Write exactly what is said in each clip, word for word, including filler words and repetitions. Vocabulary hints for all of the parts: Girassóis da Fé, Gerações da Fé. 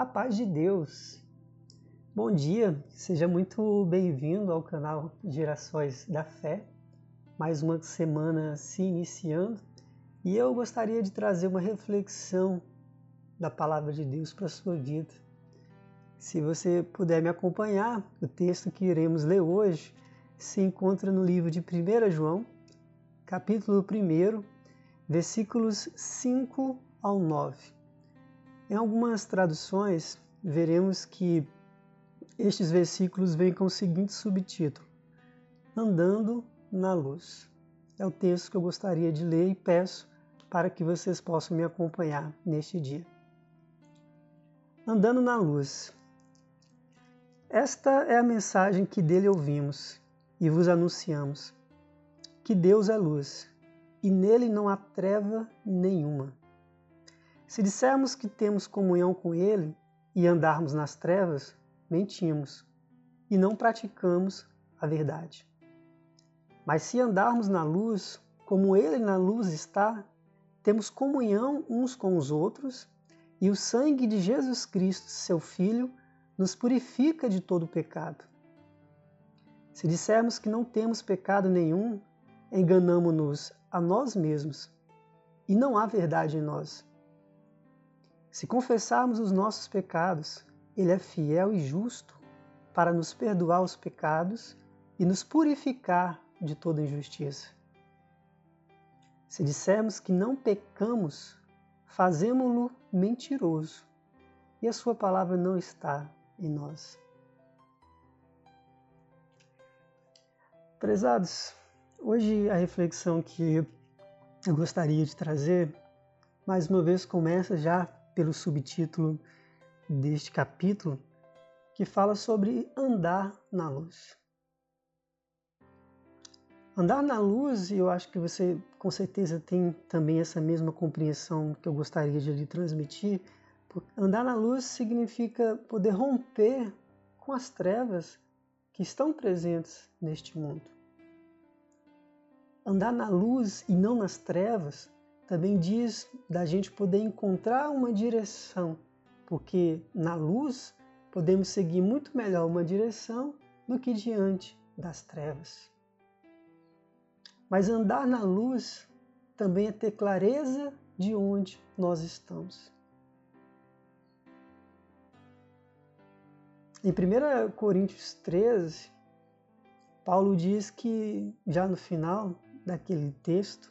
A paz de Deus. Bom dia, seja muito bem-vindo ao canal Gerações da Fé. Mais uma semana se iniciando e eu gostaria de trazer uma reflexão da palavra de Deus para a sua vida. Se você puder me acompanhar, o texto que iremos ler hoje se encontra no livro de primeiro João, capítulo um, versículos cinco ao nove. Em algumas traduções, veremos que estes versículos vêm com o seguinte subtítulo: Andando na Luz. É o texto que eu gostaria de ler e peço para que vocês possam me acompanhar neste dia. Andando na Luz. Esta é a mensagem que dele ouvimos e vos anunciamos, que Deus é luz, e nele não há treva nenhuma. Se dissermos que temos comunhão com Ele e andarmos nas trevas, mentimos e não praticamos a verdade. Mas se andarmos na luz, como Ele na luz está, temos comunhão uns com os outros, e o sangue de Jesus Cristo, seu Filho, nos purifica de todo pecado. Se dissermos que não temos pecado nenhum, enganamo-nos a nós mesmos, e não há verdade em nós. Se confessarmos os nossos pecados, Ele é fiel e justo para nos perdoar os pecados e nos purificar de toda injustiça. Se dissermos que não pecamos, fazemo-lo mentiroso, e a sua palavra não está em nós. Prezados, hoje a reflexão que eu gostaria de trazer, mais uma vez, começa já pelo subtítulo deste capítulo, que fala sobre andar na luz. Andar na luz, e eu acho que você com certeza tem também essa mesma compreensão que eu gostaria de lhe transmitir, porque andar na luz significa poder romper com as trevas que estão presentes neste mundo. Andar na luz e não nas trevas também diz da gente poder encontrar uma direção, porque na luz podemos seguir muito melhor uma direção do que diante das trevas. Mas andar na luz também é ter clareza de onde nós estamos. Em primeiro Coríntios treze, Paulo diz que, já no final daquele texto,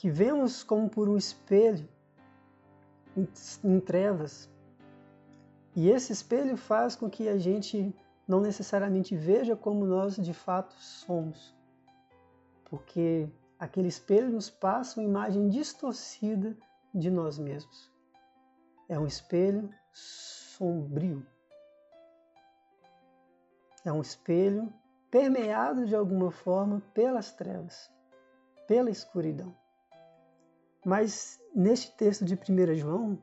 que vemos como por um espelho em trevas. E esse espelho faz com que a gente não necessariamente veja como nós de fato somos, porque aquele espelho nos passa uma imagem distorcida de nós mesmos. É um espelho sombrio. É um espelho permeado de alguma forma pelas trevas, pela escuridão. Mas neste texto de primeiro João,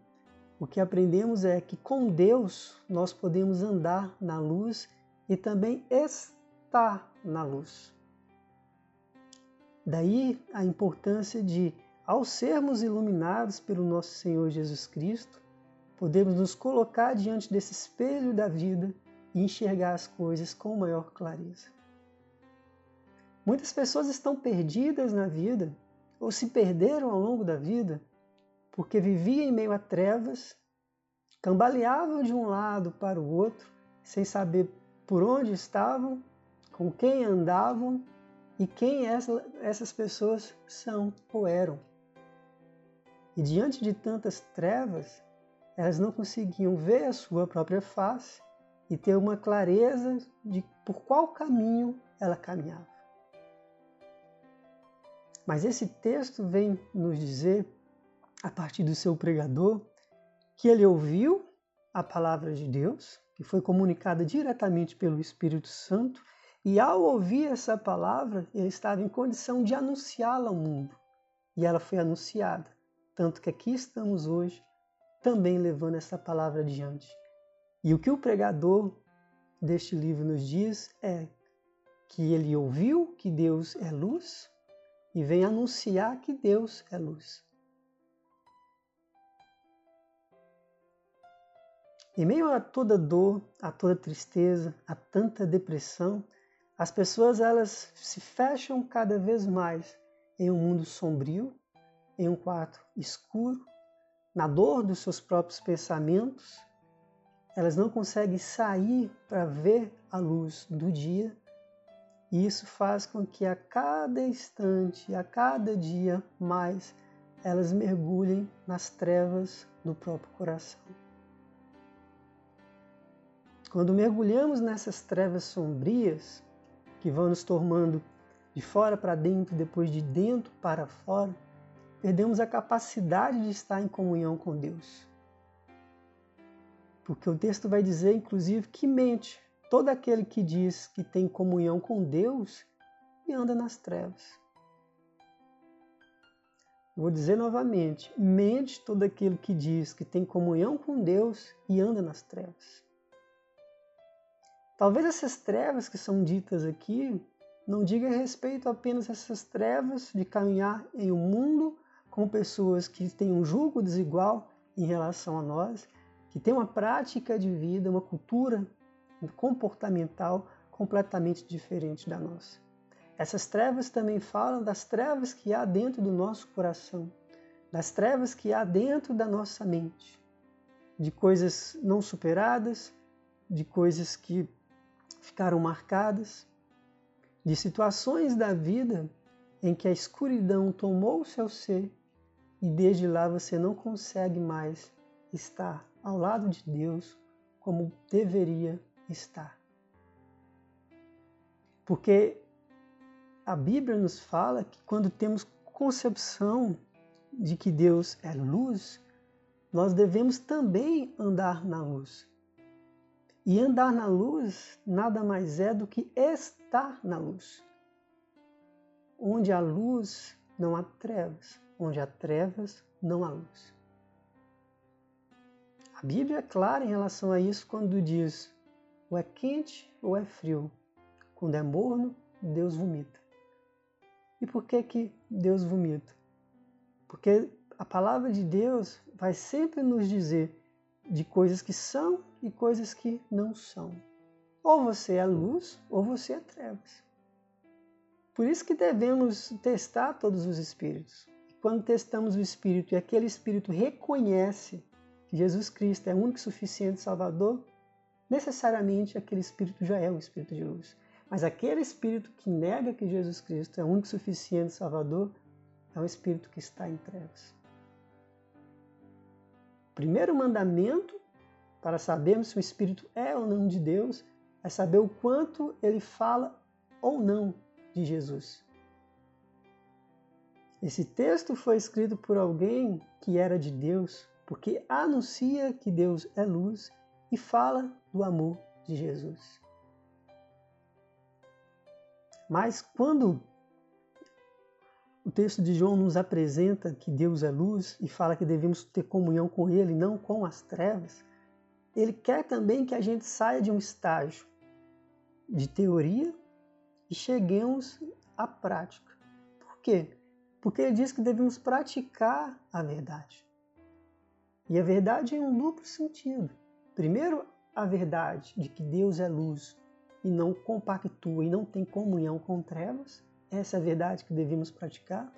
o que aprendemos é que com Deus nós podemos andar na luz e também estar na luz. Daí a importância de, ao sermos iluminados pelo nosso Senhor Jesus Cristo, podemos nos colocar diante desse espelho da vida e enxergar as coisas com maior clareza. Muitas pessoas estão perdidas na vida, ou se perderam ao longo da vida, porque viviam em meio a trevas, cambaleavam de um lado para o outro, sem saber por onde estavam, com quem andavam e quem essa, essas pessoas são ou eram. E diante de tantas trevas, elas não conseguiam ver a sua própria face e ter uma clareza de por qual caminho ela caminhava. Mas esse texto vem nos dizer, a partir do seu pregador, que ele ouviu a palavra de Deus, que foi comunicada diretamente pelo Espírito Santo, e ao ouvir essa palavra, ele estava em condição de anunciá-la ao mundo. E ela foi anunciada, tanto que aqui estamos hoje, também levando essa palavra adiante. E o que o pregador deste livro nos diz é que ele ouviu que Deus é luz, e vem anunciar que Deus é luz. Em meio a toda dor, a toda tristeza, a tanta depressão, as pessoas elas se fecham cada vez mais em um mundo sombrio, em um quarto escuro, na dor dos seus próprios pensamentos. Elas não conseguem sair para ver a luz do dia, e isso faz com que a cada instante, a cada dia mais, elas mergulhem nas trevas do próprio coração. Quando mergulhamos nessas trevas sombrias, que vão nos tornando de fora para dentro, depois de dentro para fora, perdemos a capacidade de estar em comunhão com Deus. Porque o texto vai dizer, inclusive, que mente todo aquele que diz que tem comunhão com Deus e anda nas trevas. Vou dizer novamente, mente todo aquele que diz que tem comunhão com Deus e anda nas trevas. Talvez essas trevas que são ditas aqui não digam respeito apenas a essas trevas de caminhar em um mundo com pessoas que têm um julgo desigual em relação a nós, que tem uma prática de vida, uma cultura comportamental completamente diferente da nossa. Essas trevas também falam das trevas que há dentro do nosso coração, das trevas que há dentro da nossa mente, de coisas não superadas, de coisas que ficaram marcadas, de situações da vida em que a escuridão tomou o seu ser e desde lá você não consegue mais estar ao lado de Deus como deveria estar. Porque a Bíblia nos fala que quando temos concepção de que Deus é luz, nós devemos também andar na luz. E andar na luz nada mais é do que estar na luz. Onde há luz, não há trevas. Onde há trevas, não há luz. A Bíblia é clara em relação a isso quando diz ou é quente ou é frio. Quando é morno, Deus vomita. E por que que Deus vomita? Porque a palavra de Deus vai sempre nos dizer de coisas que são e coisas que não são. Ou você é luz ou você é trevas. Por isso que devemos testar todos os espíritos. E quando testamos o espírito e aquele espírito reconhece Jesus Cristo é o único e suficiente Salvador, necessariamente aquele espírito já é um espírito de luz. Mas aquele espírito que nega que Jesus Cristo é o único e suficiente Salvador é um espírito que está em trevas. O primeiro mandamento para sabermos se o espírito é ou não de Deus é saber o quanto ele fala ou não de Jesus. Esse texto foi escrito por alguém que era de Deus, porque anuncia que Deus é luz e fala do amor de Jesus. Mas quando o texto de João nos apresenta que Deus é luz e fala que devemos ter comunhão com Ele, não com as trevas, ele quer também que a gente saia de um estágio de teoria e cheguemos à prática. Por quê? Porque ele diz que devemos praticar a verdade. E a verdade é um duplo sentido. Primeiro, a verdade de que Deus é luz e não compactua e não tem comunhão com trevas. Essa é a verdade que devemos praticar.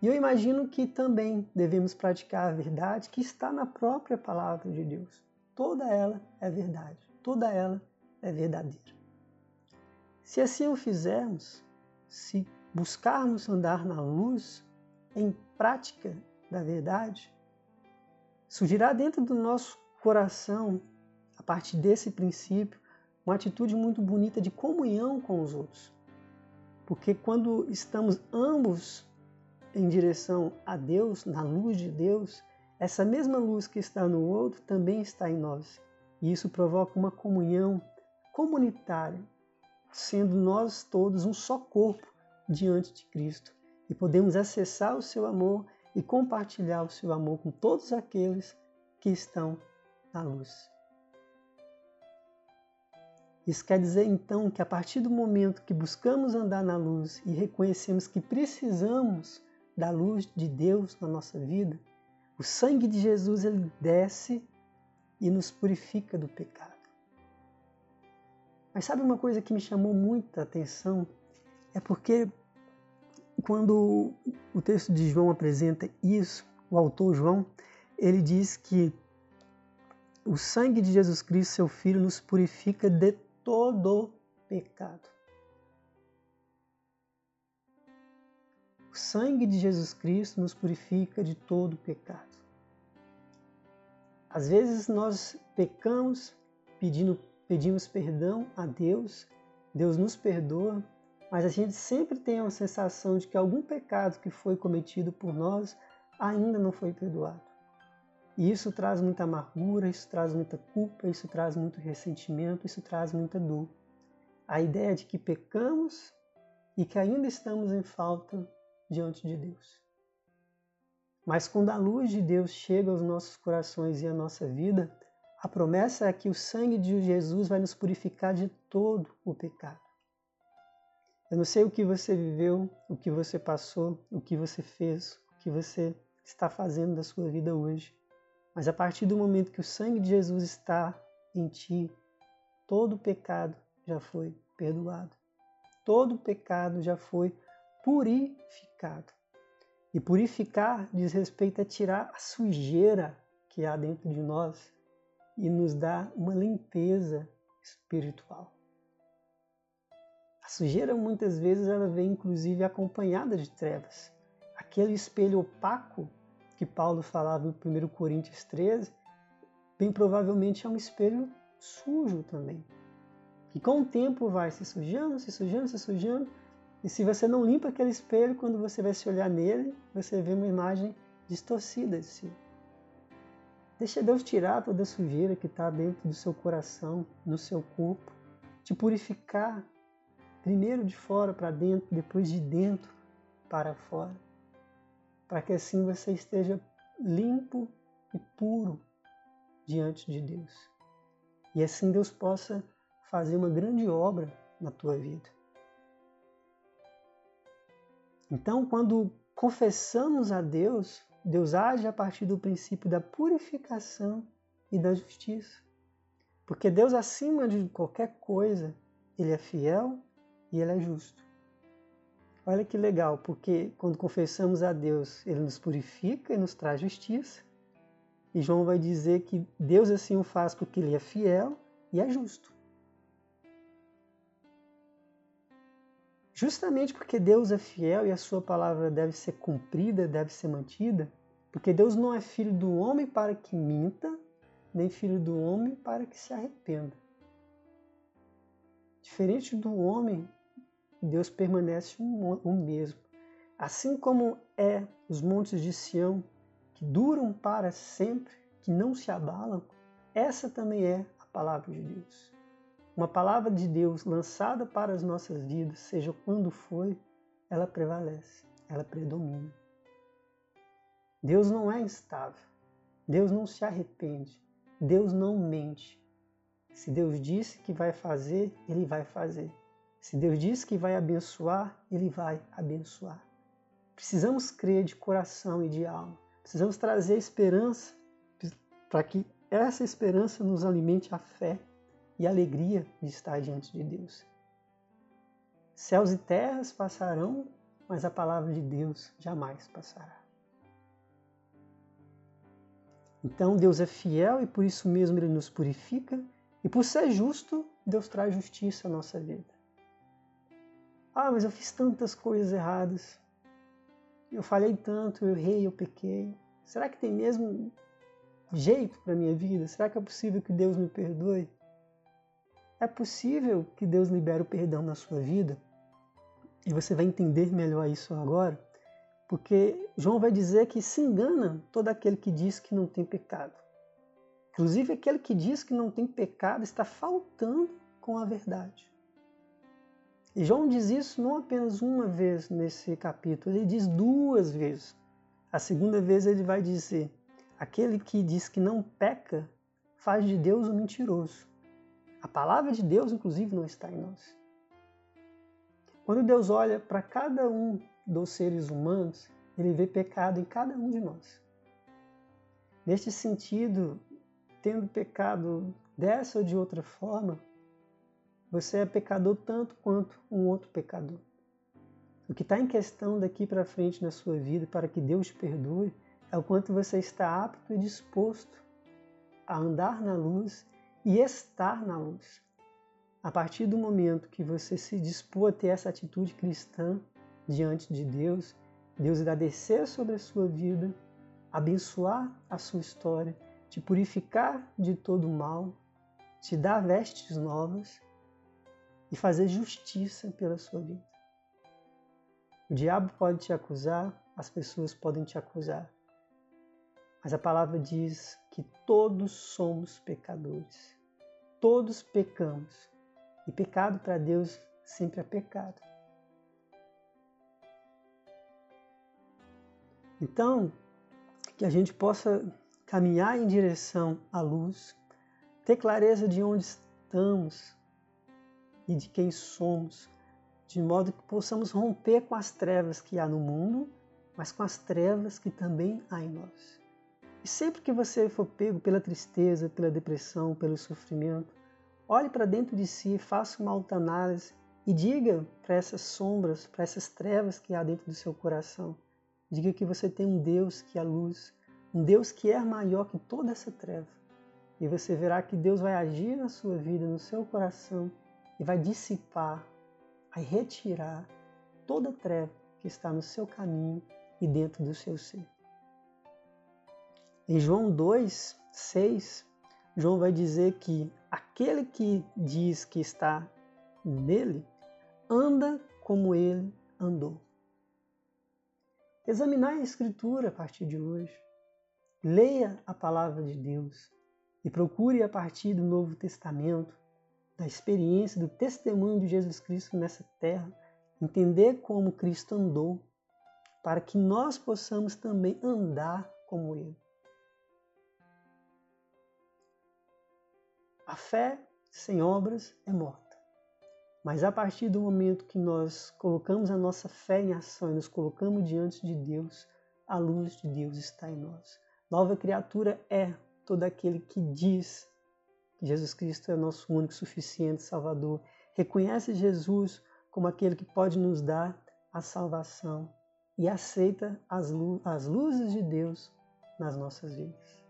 E eu imagino que também devemos praticar a verdade que está na própria palavra de Deus. Toda ela é verdade. Toda ela é verdadeira. Se assim o fizermos, se buscarmos andar na luz, em prática da verdade, surgirá dentro do nosso coração, a partir desse princípio, uma atitude muito bonita de comunhão com os outros. Porque quando estamos ambos em direção a Deus, na luz de Deus, essa mesma luz que está no outro também está em nós. E isso provoca uma comunhão comunitária, sendo nós todos um só corpo diante de Cristo. E podemos acessar o seu amor e compartilhar o seu amor com todos aqueles que estão na luz. Isso quer dizer, então, que a partir do momento que buscamos andar na luz e reconhecemos que precisamos da luz de Deus na nossa vida, o sangue de Jesus ele desce e nos purifica do pecado. Mas sabe uma coisa que me chamou muita atenção? É porque quando o texto de João apresenta isso, o autor João, ele diz que o sangue de Jesus Cristo, seu Filho, nos purifica de todo pecado. O sangue de Jesus Cristo nos purifica de todo pecado. Às vezes nós pecamos, pedindo, pedimos perdão a Deus, Deus nos perdoa, mas a gente sempre tem a sensação de que algum pecado que foi cometido por nós ainda não foi perdoado. E isso traz muita amargura, isso traz muita culpa, isso traz muito ressentimento, isso traz muita dor. A ideia de que pecamos e que ainda estamos em falta diante de Deus. Mas quando a luz de Deus chega aos nossos corações e à nossa vida, a promessa é que o sangue de Jesus vai nos purificar de todo o pecado. Eu não sei o que você viveu, o que você passou, o que você fez, o que você está fazendo da sua vida hoje, mas a partir do momento que o sangue de Jesus está em ti, todo o pecado já foi perdoado. Todo o pecado já foi purificado. E purificar diz respeito a tirar a sujeira que há dentro de nós e nos dar uma limpeza espiritual. A sujeira muitas vezes ela vem inclusive acompanhada de trevas. Aquele espelho opaco que Paulo falava em primeiro Coríntios treze, bem provavelmente é um espelho sujo também. E com o tempo vai se sujando, se sujando, se sujando, e se você não limpa aquele espelho, quando você vai se olhar nele, você vê uma imagem distorcida de si. Deixa Deus tirar toda a sujeira que está dentro do seu coração, no seu corpo, te purificar, primeiro de fora para dentro, depois de dentro para fora, para que assim você esteja limpo e puro diante de Deus. E assim Deus possa fazer uma grande obra na tua vida. Então, quando confessamos a Deus, Deus age a partir do princípio da purificação e da justiça. Porque Deus, acima de qualquer coisa, Ele é fiel e Ele é justo. Olha que legal, porque quando confessamos a Deus, Ele nos purifica e nos traz justiça. E João vai dizer que Deus assim o faz porque Ele é fiel e é justo. Justamente porque Deus é fiel e a sua palavra deve ser cumprida, deve ser mantida, porque Deus não é filho do homem para que minta, nem filho do homem para que se arrependa. Diferente do homem, Deus permanece o mesmo. Assim como é os montes de Sião, que duram para sempre, que não se abalam, essa também é a palavra de Deus. Uma palavra de Deus lançada para as nossas vidas, seja quando foi, ela prevalece, ela predomina. Deus não é instável, Deus não se arrepende, Deus não mente. Se Deus disse que vai fazer, Ele vai fazer. Se Deus disse que vai abençoar, Ele vai abençoar. Precisamos crer de coração e de alma, precisamos trazer esperança para que essa esperança nos alimente a fé e a alegria de estar diante de Deus. Céus e terras passarão, mas a palavra de Deus jamais passará. Então Deus é fiel e por isso mesmo Ele nos purifica, e por ser justo, Deus traz justiça à nossa vida. Ah, mas eu fiz tantas coisas erradas, eu falhei tanto, eu errei, eu pequei. Será que tem mesmo jeito para a minha vida? Será que é possível que Deus me perdoe? É possível que Deus libere o perdão na sua vida? E você vai entender melhor isso agora, porque João vai dizer que se engana todo aquele que diz que não tem pecado. Inclusive, aquele que diz que não tem pecado está faltando com a verdade. E João diz isso não apenas uma vez nesse capítulo, ele diz duas vezes. A segunda vez ele vai dizer, aquele que diz que não peca faz de Deus um mentiroso. A palavra de Deus, inclusive, não está em nós. Quando Deus olha para cada um dos seres humanos, Ele vê pecado em cada um de nós. Neste sentido, tendo pecado dessa ou de outra forma, você é pecador tanto quanto um outro pecador. O que está em questão daqui para frente na sua vida, para que Deus perdoe, é o quanto você está apto e disposto a andar na luz e estar na luz. A partir do momento que você se dispor a ter essa atitude cristã diante de Deus, Deus irá descer sobre a sua vida, abençoar a sua história, te purificar de todo o mal, te dar vestes novas e fazer justiça pela sua vida. O diabo pode te acusar, as pessoas podem te acusar, mas a palavra diz que todos somos pecadores, todos pecamos, e pecado para Deus sempre é pecado. Então, que a gente possa caminhar em direção à luz, ter clareza de onde estamos e de quem somos, de modo que possamos romper com as trevas que há no mundo, mas com as trevas que também há em nós. E sempre que você for pego pela tristeza, pela depressão, pelo sofrimento, olhe para dentro de si, faça uma autoanálise e diga para essas sombras, para essas trevas que há dentro do seu coração, diga que você tem um Deus que é luz, um Deus que é maior que toda essa treva. E você verá que Deus vai agir na sua vida, no seu coração, e vai dissipar, vai retirar toda a treva que está no seu caminho e dentro do seu ser. Em João dois, seis, João vai dizer que aquele que diz que está nele, anda como ele andou. Examinar a Escritura a partir de hoje. Leia a palavra de Deus e procure a partir do Novo Testamento, da experiência, do testemunho de Jesus Cristo nessa terra, entender como Cristo andou, para que nós possamos também andar como Ele. A fé sem obras é morta, mas a partir do momento que nós colocamos a nossa fé em ação e nos colocamos diante de Deus, a luz de Deus está em nós. Nova criatura é todo aquele que diz que Jesus Cristo é nosso único, suficiente Salvador. Reconhece Jesus como aquele que pode nos dar a salvação e aceita as, lu- as luzes de Deus nas nossas vidas.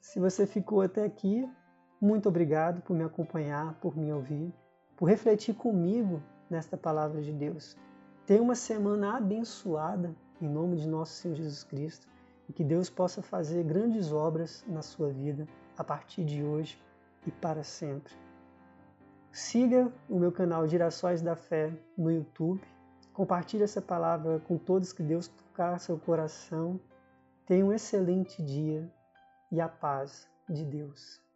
Se você ficou até aqui, muito obrigado por me acompanhar, por me ouvir, por refletir comigo nesta palavra de Deus. Tenha uma semana abençoada. Em nome de nosso Senhor Jesus Cristo, e que Deus possa fazer grandes obras na sua vida a partir de hoje e para sempre. Siga o meu canal Girassóis da Fé no YouTube, compartilhe essa palavra com todos que Deus tocar seu coração. Tenha um excelente dia e a paz de Deus.